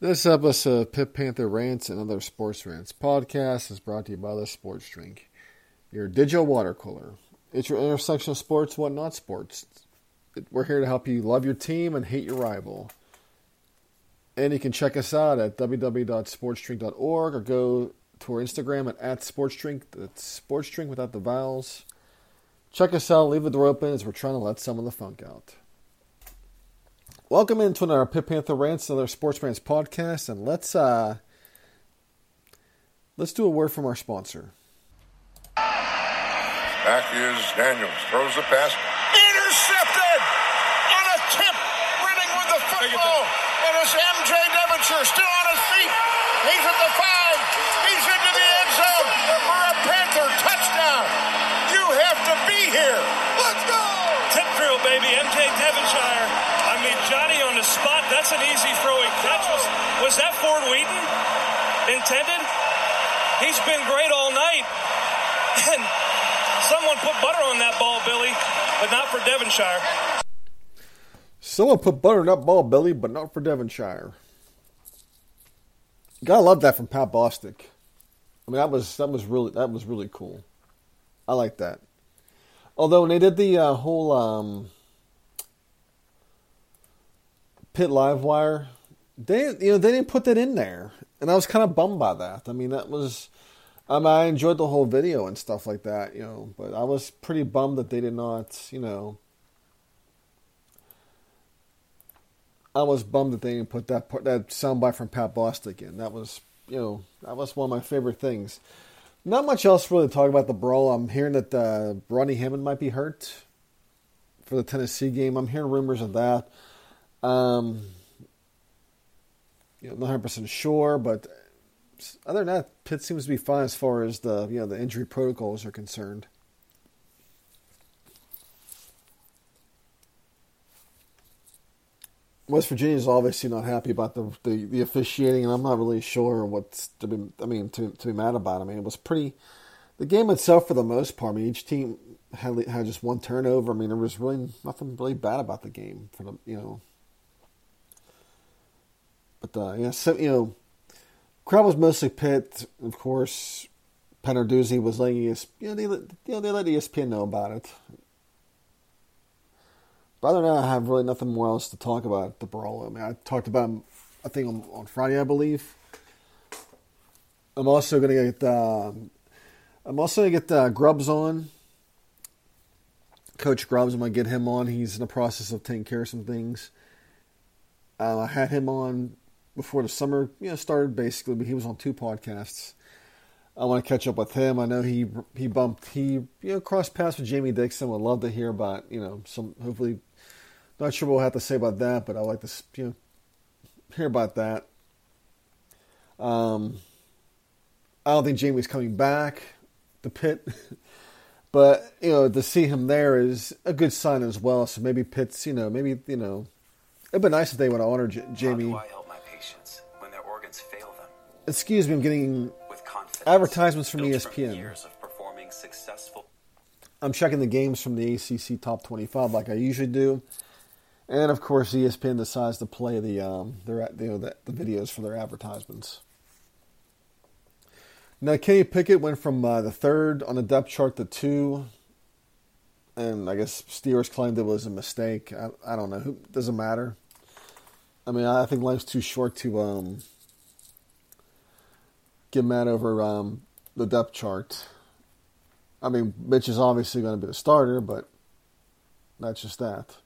This episode of Pip Panther Rants and Other Sports Rants podcast is brought to you by The Sports Drink, your digital water cooler. It's your intersection of sports, what not sports. We're here to help you love your team and hate your rival. And you can check us out at www.sportsdrink.org or go to our Instagram at @sportsdrink. That's sportsdrink without the vowels. Check us out, leave the door open as we're trying to let some of the funk out. Welcome into another Pit Panther Rants, another Sports Rants podcast, and let's do a word from our sponsor. Back is Daniels, throws the pass, intercepted on a tip, running with the football, and it's MJ Devonshire still on his feet. He's at the 5, he's into the end zone for a Panther touchdown. You have to be here. Let's go! Tip drill, baby, MJ Devonshire. Johnny on the spot, that's an easy throwing catch. Was that Ford Wheaton intended? He's been great all night. And someone put butter on that ball, Billy, but not for Devonshire. Someone put butter on that ball, Billy, but not for Devonshire. Gotta love that from Pat Bostick. I mean, that was really cool. I like that. Although when they did the whole Pitt Livewire, they didn't put that in there, and I was kind of bummed by that. I mean, I enjoyed the whole video and stuff like that, but I was pretty bummed that they did not, I was bummed that they didn't put that soundbite from Pat Bostick in. That was one of my favorite things. Not much else really to talk about the brawl. I'm hearing that Ronnie Hammond might be hurt for the Tennessee game. I'm hearing rumors of that. I'm not 100% sure, but other than that, Pitt seems to be fine as far as the injury protocols are concerned. West Virginia is obviously not happy about the officiating, and I'm not really sure to be mad about. I mean, it was the game itself for the most part. I mean, each team had just one turnover. I mean, there was really nothing really bad about the game for them. But, crowd was mostly Pitt. Of course, Pat Narduzzi was letting ESPN, they let ESPN know about it. But other than that, I have really nothing more else to talk about the brawl. I mean, I talked about it, I think, on Friday, I believe. I'm also going to get Grubbs on. Coach Grubbs, I'm going to get him on. He's in the process of taking care of some things. I had him on before the summer started, basically, but he was on 2 podcasts. I want to catch up with him. I know he crossed paths with Jamie Dixon. Would love to hear about some. Hopefully, not sure what we'll have to say about that, but I'd like to hear about that. I don't think Jamie's coming back to Pitt, but to see him there is a good sign as well. So maybe Pitt's it'd be nice if they would honor Jamie. How do I help my patients when their organs fail them? Excuse me, I'm getting advertisements from ESPN. Years of performing successful. I'm checking the games from the ACC Top 25 like I usually do, and of course ESPN decides to play the videos for their advertisements. Now Kenny Pickett went from the 3rd on the depth chart to 2. And I guess Steelers claimed it was a mistake. I don't know. It doesn't matter. I mean, I think life's too short to get mad over the depth chart. I mean, Mitch is obviously going to be the starter, but that's just that.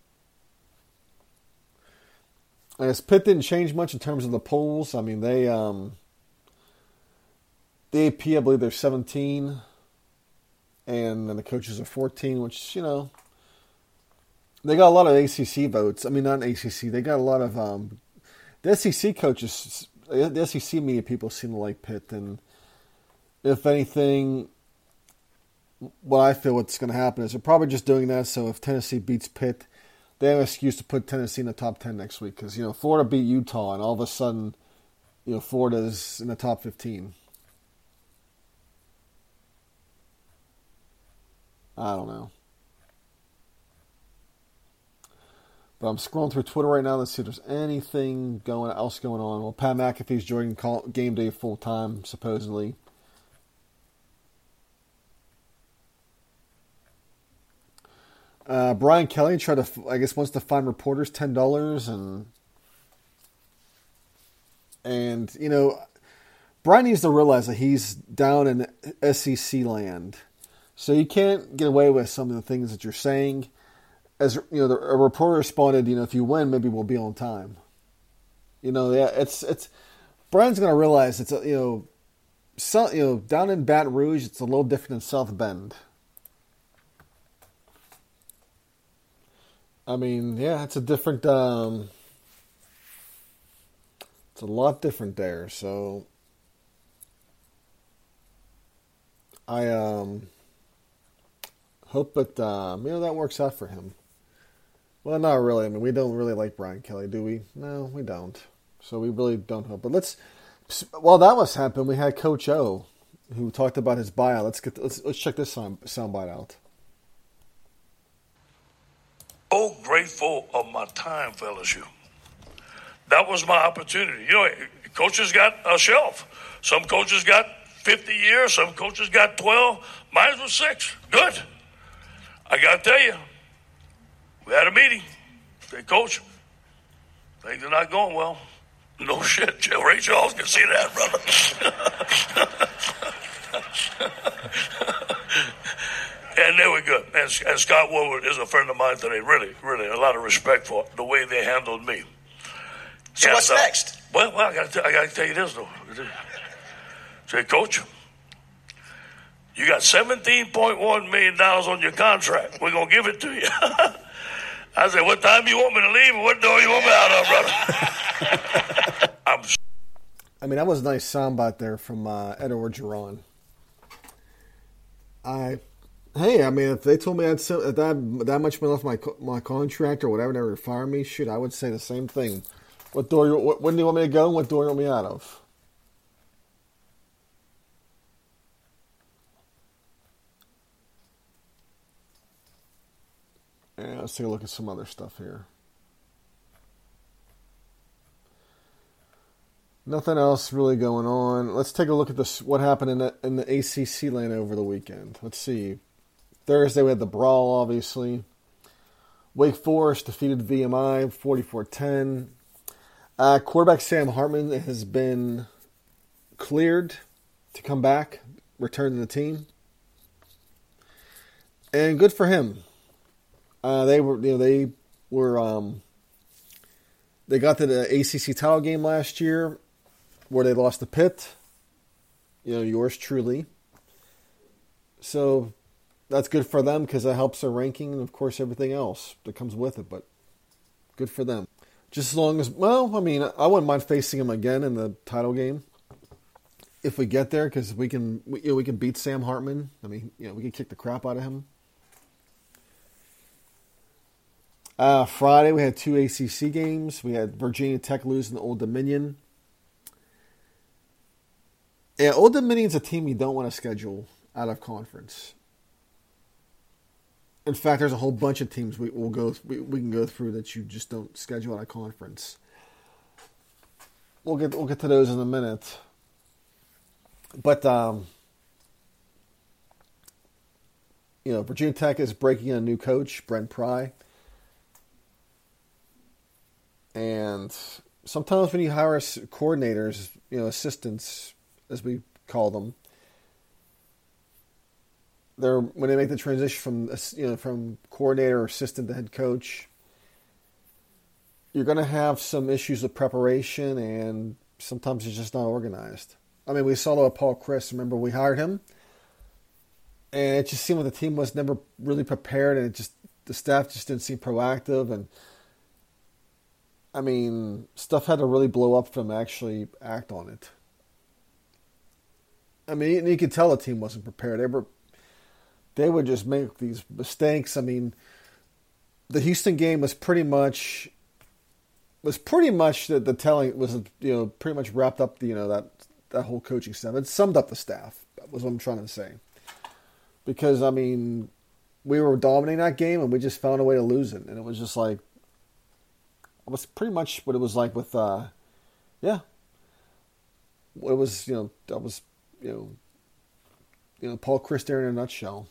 I guess Pitt didn't change much in terms of the polls. I mean, the AP, I believe they're 17. And then the coaches are 14, which, they got a lot of ACC votes. I mean, not ACC. They got a lot of the SEC coaches, the SEC media people seem to like Pitt. And if anything, what I feel what's going to happen is they're probably just doing that. So if Tennessee beats Pitt, they have an excuse to put Tennessee in the top 10 next week because, you know, Florida beat Utah and all of a sudden, you know, Florida's in the top 15. I don't know. But I'm scrolling through Twitter right now to see if there's anything else going on. Well, Pat McAfee's joining game day full time, supposedly. Brian Kelly wants to find reporters $10 and you know, Brian needs to realize that he's down in SEC land, so you can't get away with some of the things that you're saying. As you know, a reporter responded, you know, if you win, maybe we'll be on time. You know, yeah, it's Brian's going to realize it's down in Baton Rouge, it's a little different than South Bend. I mean, yeah, it's a different, it's a lot different there. So I hope that, that works out for him. Well, not really. I mean, we don't really like Brian Kelly, do we? No, we don't. So we really don't hope. But while that was happening, we had Coach O, who talked about his buyout. Let's check this soundbite out. Oh, grateful of my time, fellas. That was my opportunity. You know, coaches got a shelf. Some coaches got 50 years. Some coaches got 12. Mine was 6. Good. I got to tell you, we had a meeting. Say, Coach, things are not going well. No shit. Ray Charles can see that, brother. And they were good. And Scott Woodward is a friend of mine today. Really, really, a lot of respect for the way they handled me. So what's next? Well, I gotta tell you this, though. Say, Coach, you got $17.1 million on your contract. We're going to give it to you. I said, what time you want me to leave and what door you want me out of, brother? I mean, that was a nice soundbite there from Edward Giron. Hey, I mean, if they told me that much money off my contract or whatever, they would fire me, shoot, I would say the same thing. When do you want me to go and what door do you want me out of? Yeah, let's take a look at some other stuff here. Nothing else really going on. Let's take a look at this. What happened in the ACC land over the weekend? Let's see. Thursday we had the brawl, obviously. Wake Forest defeated VMI 44-10. Quarterback Sam Hartman has been cleared to come back, return to the team, and good for him. They got to the ACC title game last year, where they lost to Pitt. You know, yours truly. So that's good for them because that helps their ranking and, of course, everything else that comes with it. But good for them. Just as long as, I wouldn't mind facing them again in the title game if we get there, because we can beat Sam Hartman. I mean, you know, we can kick the crap out of him. Friday, we had 2 ACC games. We had Virginia Tech losing to Old Dominion. Yeah, Old Dominion's a team you don't want to schedule out of conference. In fact, there's a whole bunch of teams we can go through that you just don't schedule out of conference. We'll get to those in a minute. But Virginia Tech is breaking in a new coach, Brent Pry. And sometimes when you hire coordinators, you know, assistants, as we call them, when they make the transition from coordinator or assistant to head coach, you're going to have some issues with preparation, and sometimes it's just not organized. I mean, we saw that with Paul Chryst. Remember, we hired him, and it just seemed like the team was never really prepared, and the staff just didn't seem proactive, and I mean, stuff had to really blow up for him to actually act on it. I mean, and you could tell the team wasn't prepared. They would just make these mistakes. I mean, the Houston game was pretty much the telling was, you know, pretty much wrapped up the, you know, that whole coaching staff. It summed up the staff. That was what I'm trying to say. Because, I mean, we were dominating that game and we just found a way to lose it. And it was just like, it was pretty much what it was like with, it was, that was Paul Chryst in a nutshell.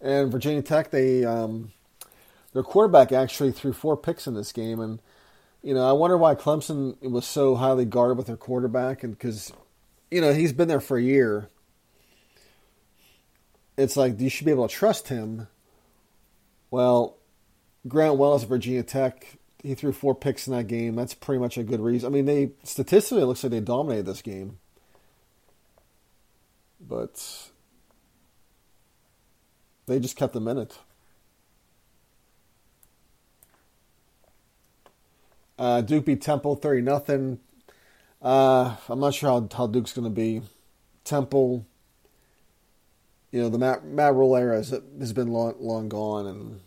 And Virginia Tech, they, their quarterback actually threw 4 picks in this game. And, you know, I wonder why Clemson was so highly guarded with their quarterback. And because, you know, he's been there for a year. It's like, you should be able to trust him. Well, Grant Wells of Virginia Tech, he threw 4 picks in that game. That's pretty much a good reason. I mean, statistically, it looks like they dominated this game. But they just kept them in it. Duke beat Temple 30-0. I'm not sure how Duke's going to be. Temple, you know, the Matt Rule era has been long gone, and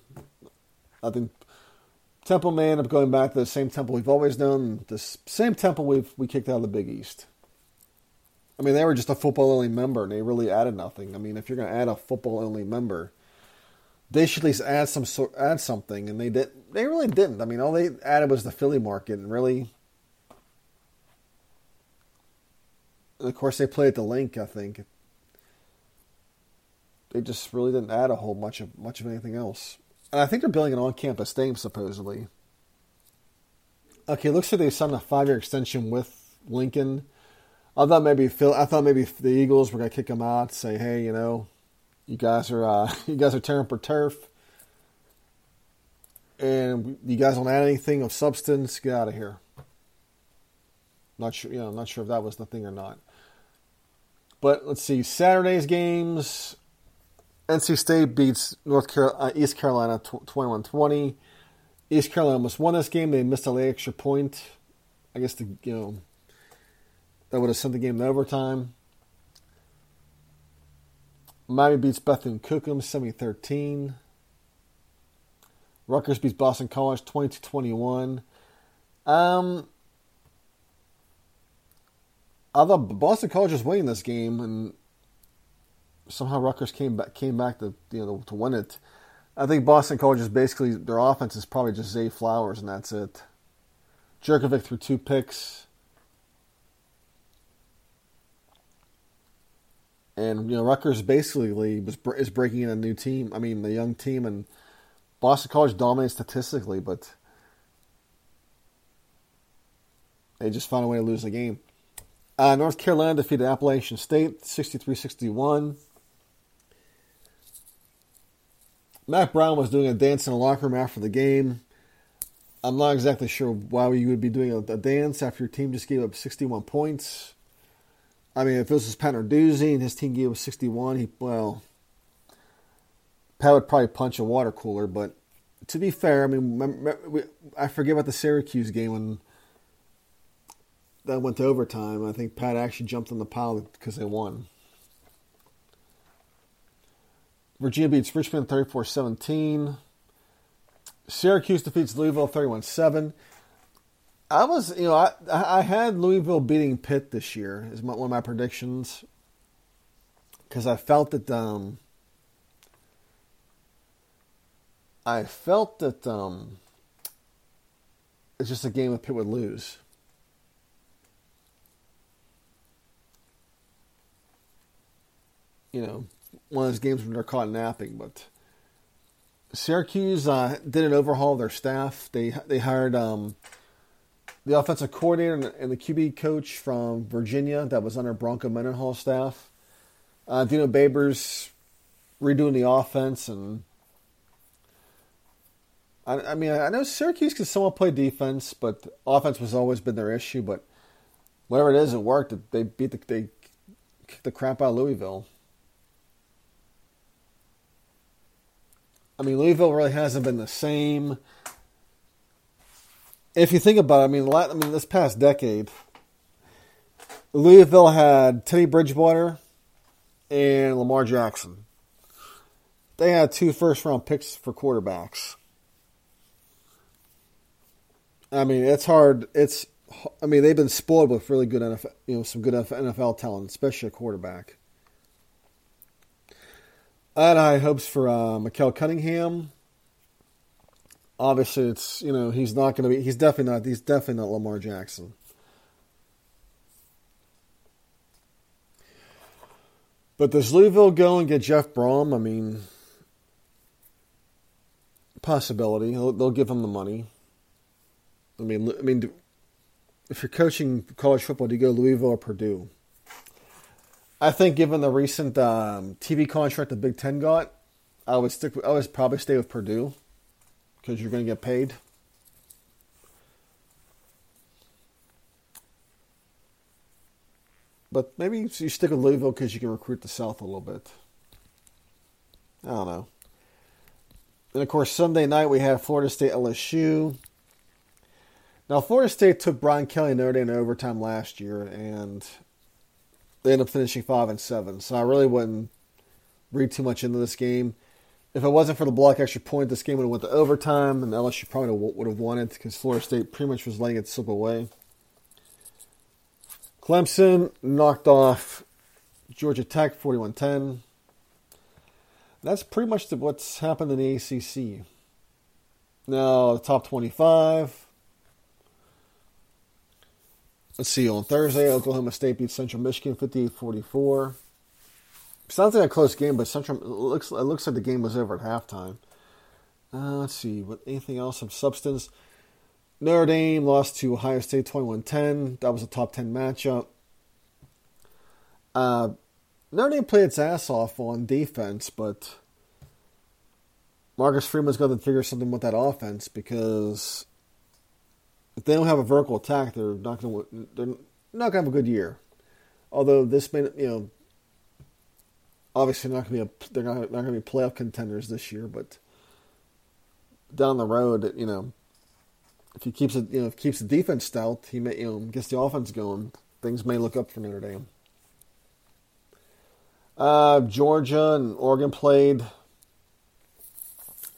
I think Temple may end up going back to the same Temple we've always known, the same Temple we kicked out of the Big East. I mean, they were just a football-only member, and they really added nothing. I mean, if you're going to add a football-only member, they should at least add something, and they really didn't. I mean, all they added was the Philly market, and really, and of course, they played at the Link, I think. They just really didn't add a whole much of anything else. And I think they're building an on-campus stadium, supposedly. Okay, it looks like they signed a 5-year extension with Lincoln. I thought maybe the Eagles were going to kick them out, say, hey, you know, you guys are tearing for turf, and you guys don't add anything of substance. Get out of here. I'm not sure if that was the thing or not. But let's see, Saturday's games. NC State beats East Carolina 21-20. East Carolina almost won this game. They missed a late extra point. I guess that would have sent the game to overtime. Miami beats Bethune-Cookman 70-13. Rutgers beats Boston College 22-21. I thought Boston College was winning this game, and somehow Rutgers came back to, you know, to win it. I think Boston College is basically, their offense is probably just Zay Flowers, and that's it. Jerkovic threw 2 picks. And, you know, Rutgers basically is breaking in a young team, and Boston College dominates statistically, but they just found a way to lose the game. North Carolina defeated Appalachian State 63-61. Matt Brown was doing a dance in the locker room after the game. I'm not exactly sure why you would be doing a dance after your team just gave up 61 points. I mean, if this was Pat Narduzzi and his team gave him 61, Pat would probably punch a water cooler. But to be fair, I mean, I forget about the Syracuse game when that went to overtime. I think Pat actually jumped on the pile because they won. Virginia beats Richmond 34-17. Syracuse defeats Louisville 31-7. I had Louisville beating Pitt this year is one of my predictions, because I felt that it's just a game that Pitt would lose. You know, one of those games when they're caught napping. But Syracuse did an overhaul of their staff. They hired the offensive coordinator and the QB coach from Virginia that was under Bronco Mendenhall's staff. Dino Babers redoing the offense. And I know Syracuse can somewhat play defense, but offense has always been their issue. But whatever it is, it worked. They kicked the crap out of Louisville. I mean, Louisville really hasn't been the same. if you think about it, I mean, this past decade, Louisville had Teddy Bridgewater and Lamar Jackson. They had 2 first-round picks for quarterbacks. I mean, it's hard. They've been spoiled with really good NFL, some good NFL talent, especially a quarterback. I had high hopes for Mikel Cunningham. Obviously, it's he's not going to be. He's definitely not Lamar Jackson. But does Louisville go and get Jeff Brom? I mean, possibility. They'll give him the money. I mean, if you're coaching college football, do you go Louisville or Purdue? I think, given the recent TV contract the Big Ten got, I would probably stay with Purdue because you're going to get paid. But maybe you stick with Louisville because you can recruit the South a little bit. I don't know. And, of course, Sunday night we have Florida State LSU. Now, Florida State took Brian Kelly and Notre Dame in overtime last year, and they ended up finishing 5-7. So I really wouldn't read too much into this game. If it wasn't for the block extra point, this game would have went to overtime, and LSU probably would have won it because Florida State pretty much was letting it slip away. Clemson knocked off Georgia Tech 41-10. That's pretty much what's happened in the ACC. Now, the top 25. Let's see, on Thursday, Oklahoma State beat Central Michigan 58-44. Sounds like a close game, but it looks like the game was over at halftime. Let's see, what anything else of substance? Notre Dame lost to Ohio State 21-10. That was a top 10 matchup. Notre Dame played its ass off on defense, but Marcus Freeman's got to figure something with that offense because if they don't have a vertical attack, they're not going to have a good year. Although this may, obviously they're not going to be playoff contenders this year, but down the road, if he keeps it, keeps the defense stout, he may, gets the offense going. Things may look up for Notre Dame. Georgia and Oregon played.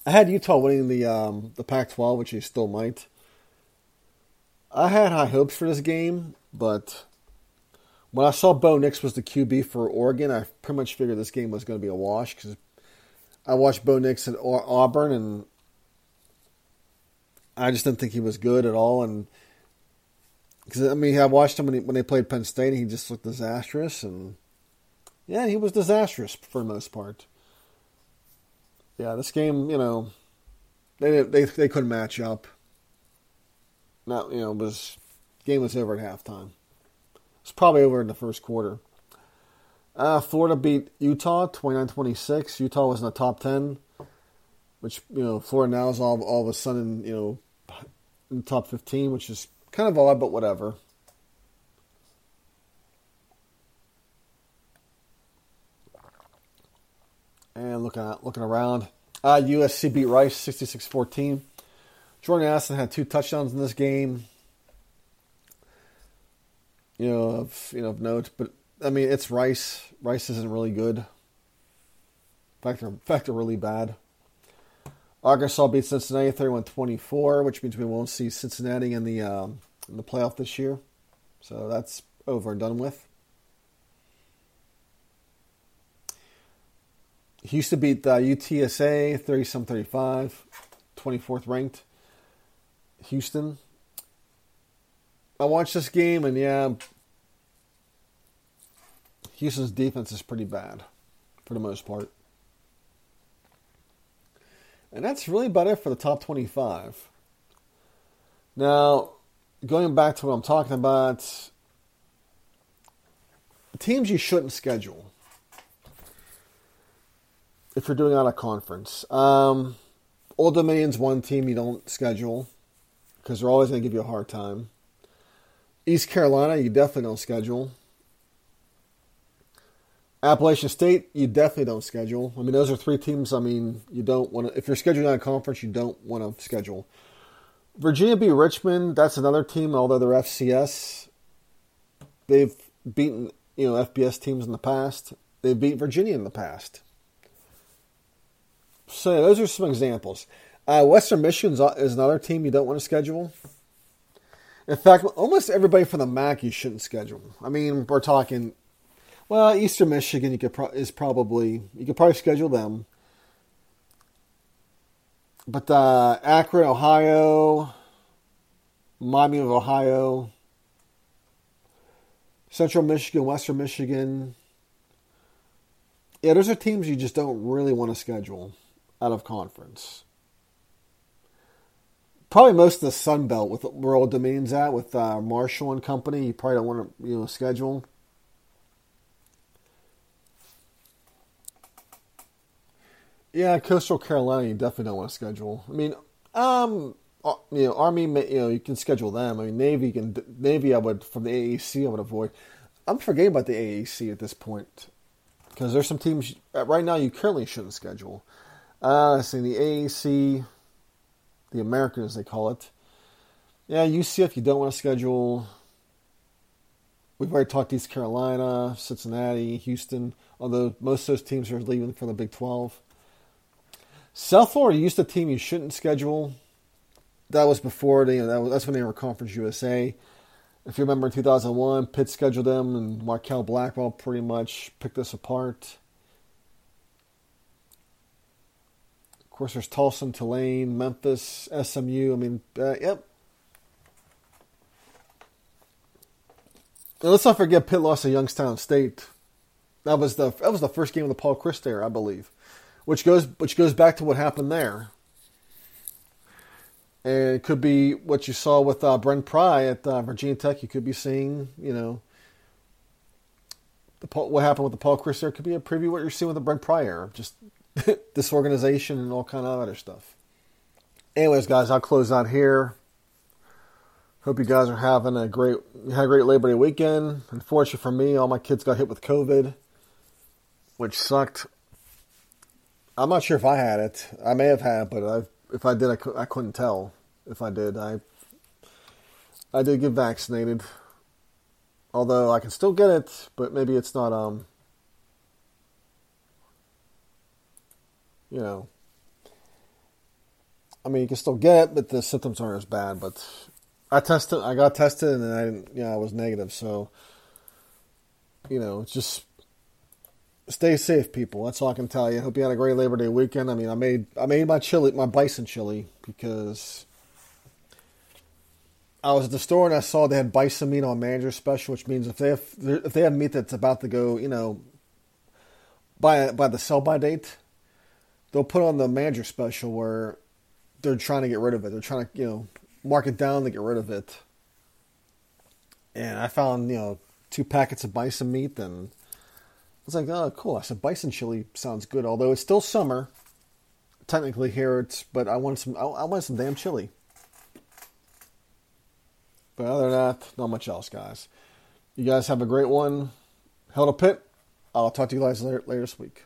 I had Utah winning the Pac-12, which they still might. I had high hopes for this game, but when I saw Bo Nix was the QB for Oregon, I pretty much figured this game was going to be a wash because I watched Bo Nix at Auburn, and I just didn't think he was good at all. And because I watched him when they played Penn State, and he just looked disastrous. And yeah, he was disastrous for the most part. Yeah, this game, they couldn't match up. Not, game was over at halftime. It's probably over in the first quarter. Florida beat Utah 29-26. Utah was in the top 10, which, Florida now is all of a sudden, in the top 15, which is kind of odd, but whatever. And looking around, USC beat Rice 66-14. Jordan Addison had 2 touchdowns in this game. Of note, but it's Rice. Rice isn't really good. In fact, they're really bad. Arkansas beat Cincinnati 31-24, which means we won't see Cincinnati in the playoff this year. So that's over and done with. Houston beat UTSA 30-35, 24th ranked. Houston. I watched this game, and yeah, Houston's defense is pretty bad for the most part. And that's really about it for the top 25. Now, going back to what I'm talking about, teams you shouldn't schedule if you're doing out of conference. Old Dominion's one team you don't schedule, because they're always going to give you a hard time. East Carolina, you definitely don't schedule. Appalachian State, you definitely don't schedule. I mean, those are 3 teams. You don't want to. If you're scheduling out of conference, you don't want to schedule. Virginia beat Richmond. That's another team, although they're FCS. They've beaten, you know, FBS teams in the past. They beat Virginia in the past. So those are some examples. Western Michigan is another team you don't want to schedule. In fact, almost everybody from the MAC you shouldn't schedule. I mean, we're talking, well, Eastern Michigan you could probably schedule them. But Akron, Ohio, Miami of Ohio, Central Michigan, Western Michigan. Yeah, those are teams you just don't really want to schedule out of conference. Probably most of the Sun Belt, with where Old Dominion's at, with Marshall and company, you probably don't want to schedule. Yeah, Coastal Carolina, you definitely don't want to schedule. I mean, Army, you can schedule them. I mean, Navy, I would, from the AAC, I would avoid. I'm forgetting about the AAC at this point because there's some teams right now you currently shouldn't schedule. Let's see, the AAC. The American, as they call it. Yeah, UCF, you don't want to schedule. We've already talked East Carolina, Cincinnati, Houston, although most of those teams are leaving for the Big 12. South Florida used a team you shouldn't schedule. That was before, that's when they were Conference USA. If you remember in 2001, Pitt scheduled them, and Markel Blackwell pretty much picked us apart. Of course, there's Tulsa, Tulane, Memphis, SMU. I mean, yep. And let's not forget Pitt lost to Youngstown State. That was the first game of the Paul Chryst era, I believe, which goes back to what happened there. And it could be what you saw with Brent Pry at Virginia Tech. You could be seeing, what happened with the Paul Chryst era. It could be a preview of what you're seeing with the Brent Pry era. Just disorganization and all kind of other stuff. Anyways, guys, I'll close out here. Hope you guys are having a great Labor Day weekend. Unfortunately for me, all my kids got hit with COVID, which sucked. I'm not sure if I had it. I may have had, but if I did, I couldn't tell if I did. I did get vaccinated, although I can still get it, but maybe it's not you can still get it, but the symptoms aren't as bad. But I got tested, and I was negative. So, just stay safe, people. That's all I can tell you. Hope you had a great Labor Day weekend. I mean, I made my bison chili, because I was at the store and I saw they had bison meat on manager special, which means if they have meat that's about to go, by the sell by date, they'll put on the manager special where they're trying to get rid of it. They're trying to, mark it down to get rid of it. And I found, 2 packets of bison meat, and I was like, oh, cool. I said, bison chili sounds good. Although it's still summer, technically here, but I wanted some damn chili. But other than that, not much else, guys. You guys have a great one. Held a Pit. I'll talk to you guys later this week.